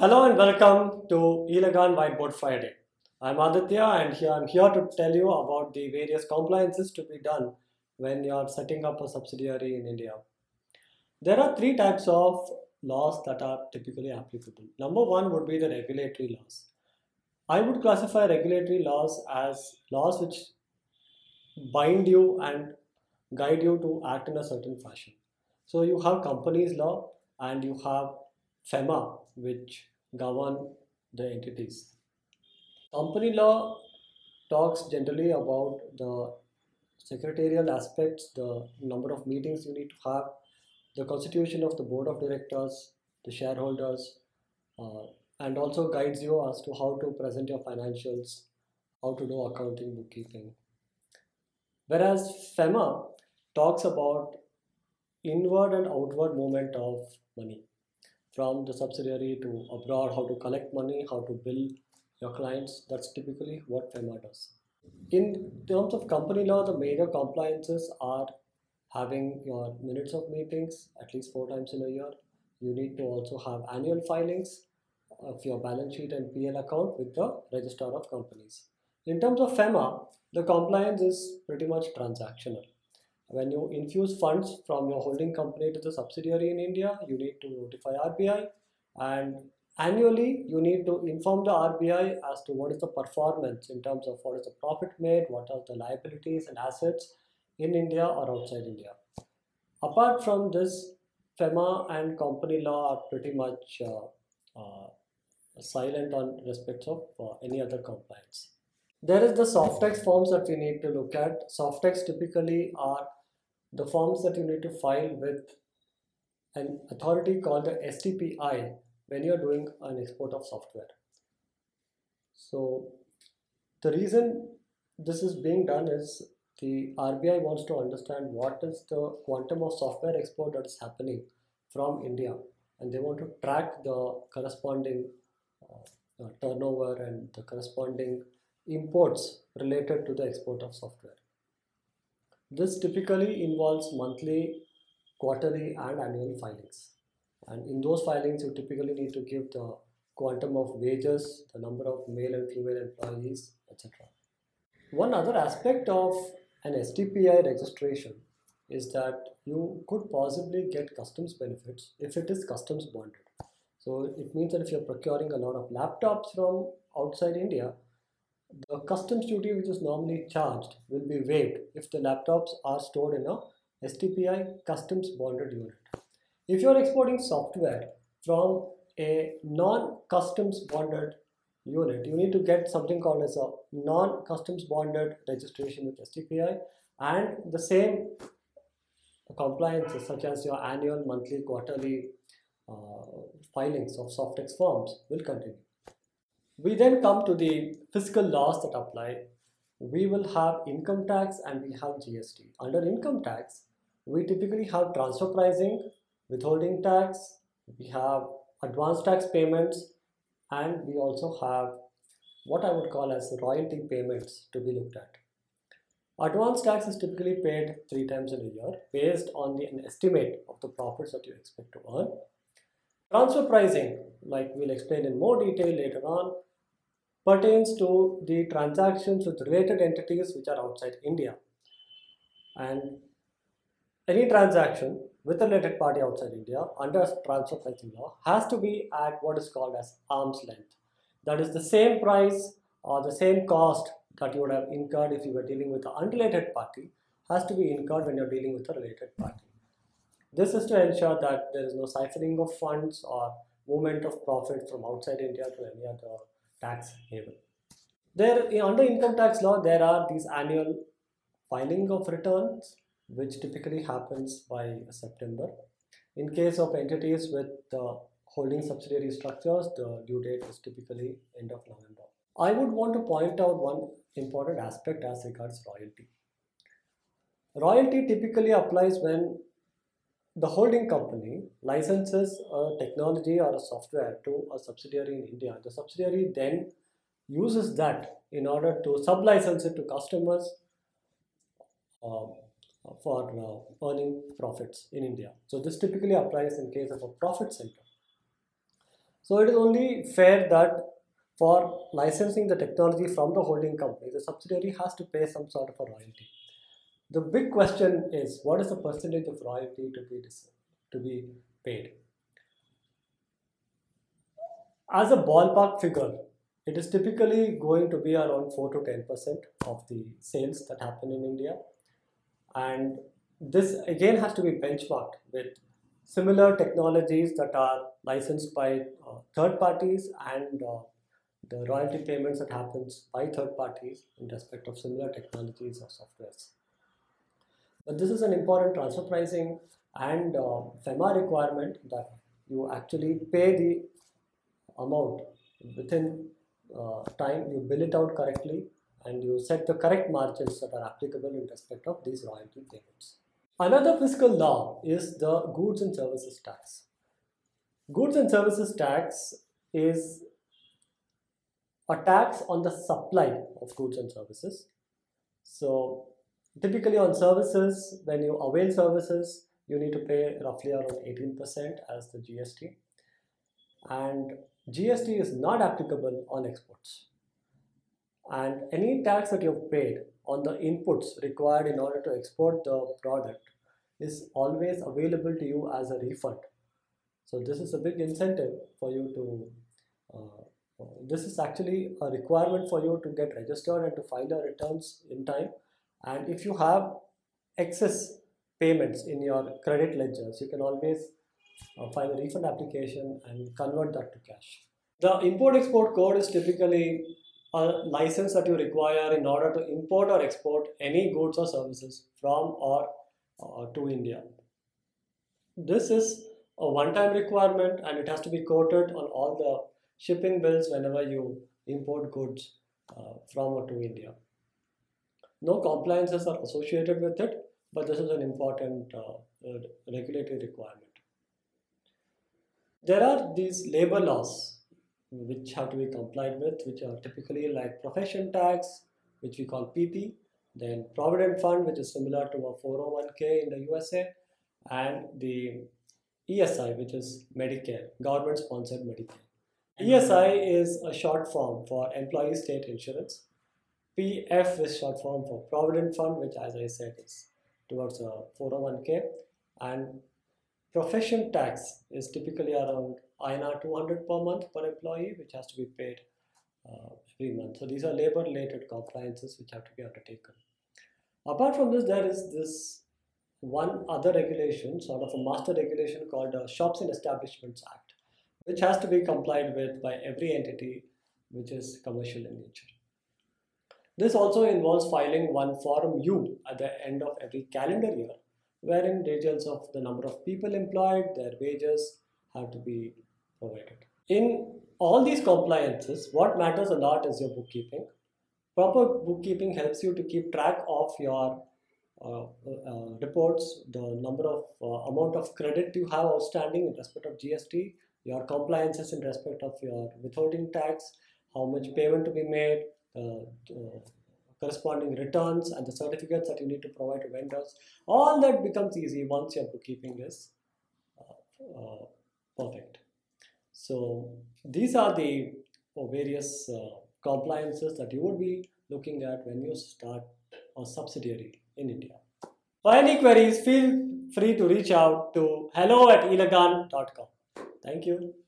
Hello and welcome to eLagaan Whiteboard Friday. I'm Aditya and here I'm here to tell you about the various compliances to be done when you are setting up a subsidiary in India. There are three types of laws that are typically applicable. Number one would be the regulatory laws. I would classify regulatory laws as laws which bind you and guide you to act in a certain fashion. So you have companies law and you have FEMA, which govern the entities. Company law talks generally about the secretarial aspects, the number of meetings you need to have, the constitution of the board of directors, the shareholders, and also guides you as to how to present your financials, how to do accounting, bookkeeping. Whereas FEMA talks about inward and outward movement of money from the subsidiary to abroad, how to collect money, how to bill your clients. That's typically what FEMA does. In terms of company law, the major compliances are having your minutes of meetings at least 4 times in a year. You need to also have annual filings of your balance sheet and PL account with the registrar of companies. In terms of FEMA, the compliance is pretty much transactional. When you infuse funds from your holding company to the subsidiary in India, you need to notify RBI, and annually you need to inform the RBI as to what is the performance in terms of what is the profit made, what are the liabilities and assets in India or outside India. Apart from this, FEMA and company law are pretty much silent on respects of any other compliance. There is the soft tax forms that we need to look at. Soft tax typically are the forms that you need to file with an authority called the STPI when you're doing an export of software. So the reason this is being done is the RBI wants to understand what is the quantum of software export that is happening from India, and they want to track the corresponding turnover and the corresponding imports related to the export of software. This typically involves monthly, quarterly and annual filings, and in those filings you typically need to give the quantum of wages, the number of male and female employees, etc. One other aspect of an STPI registration is that you could possibly get customs benefits if it is customs bonded. So it means that if you're procuring a lot of laptops from outside India, the customs duty which is normally charged will be waived if the laptops are stored in a STPI customs bonded unit. If you are exporting software from a non-customs bonded unit, you need to get something called as a non-customs bonded registration with STPI, and the same compliances such as your annual, monthly, quarterly filings of soft tax forms will continue. We then come to the fiscal laws that apply. We will have income tax and we have GST. Under income tax, we typically have transfer pricing, withholding tax, we have advance tax payments, and we also have what I would call as royalty payments to be looked at. Advance tax is typically paid 3 times in a year based on an estimate of the profits that you expect to earn. Transfer pricing, like we'll explain in more detail later on, pertains to the transactions with related entities which are outside India, and any transaction with a related party outside India under transfer pricing law has to be at what is called as arm's length. That is the same price or the same cost that you would have incurred if you were dealing with an unrelated party has to be incurred when you're dealing with a related party. This is to ensure that there is no siphoning of funds or movement of profit from outside India to any other tax haven. Under income tax law, there are these annual filing of returns, which typically happens by September. In case of entities with holding subsidiary structures, the due date is typically end of November. I would want to point out one important aspect as regards royalty. Royalty typically applies when the holding company licenses a technology or a software to a subsidiary in India. The subsidiary then uses that in order to sublicense it to customers for earning profits in India. So this typically applies in case of a profit center. So it is only fair that for licensing the technology from the holding company, the subsidiary has to pay some sort of a royalty. The big question is, what is the percentage of royalty to be paid? As a ballpark figure, it is typically going to be around 4 to 10% of the sales that happen in India. And this again has to be benchmarked with similar technologies that are licensed by third parties and the royalty payments that happens by third parties in respect of similar technologies or softwares. But this is an important transfer pricing and FEMA requirement that you actually pay the amount within time, you bill it out correctly, and you set the correct margins that are applicable in respect of these royalty payments. Another fiscal law is the goods and services tax. Goods and services tax is a tax on the supply of goods and services. So typically on services, when you avail services, you need to pay roughly around 18% as the GST. And GST is not applicable on exports. And any tax that you've paid on the inputs required in order to export the product is always available to you as a refund. So this is a big incentive for you to, this is actually a requirement for you to get registered and to file your returns in time. And if you have excess payments in your credit ledgers, you can always file a refund application and convert that to cash. The Import-Export Code is typically a license that you require in order to import or export any goods or services from or to India. This is a one-time requirement and it has to be quoted on all the shipping bills whenever you import goods from or to India. No compliances are associated with it, but this is an important regulatory requirement. There are these labor laws which have to be complied with, which are typically like profession tax, which we call PP, then Provident Fund, which is similar to a 401k in the USA, and the ESI, which is Medicare, government-sponsored Medicare. ESI is a short form for Employee State Insurance. PF is short form for Provident Fund, which, as I said, is towards a 401k. And profession tax is typically around INR 200 per month per employee, which has to be paid every month. So these are labor-related compliances which have to be undertaken. Apart from this, there is this one other regulation, sort of a master regulation called the Shops and Establishments Act, which has to be complied with by every entity which is commercial in nature. This also involves filing one Form U at the end of every calendar year, wherein details of the number of people employed, their wages have to be provided. In all these compliances, what matters a lot is your bookkeeping. Proper bookkeeping helps you to keep track of your reports, the number of amount of credit you have outstanding in respect of GST, your compliances in respect of your withholding tax, how much payment to be made, corresponding returns and the certificates that you need to provide to vendors. All that becomes easy once your bookkeeping is perfect. So these are the various compliances that you would be looking at when you start a subsidiary in India. For any queries, feel free to reach out to hello@eLagaan.com. Thank you.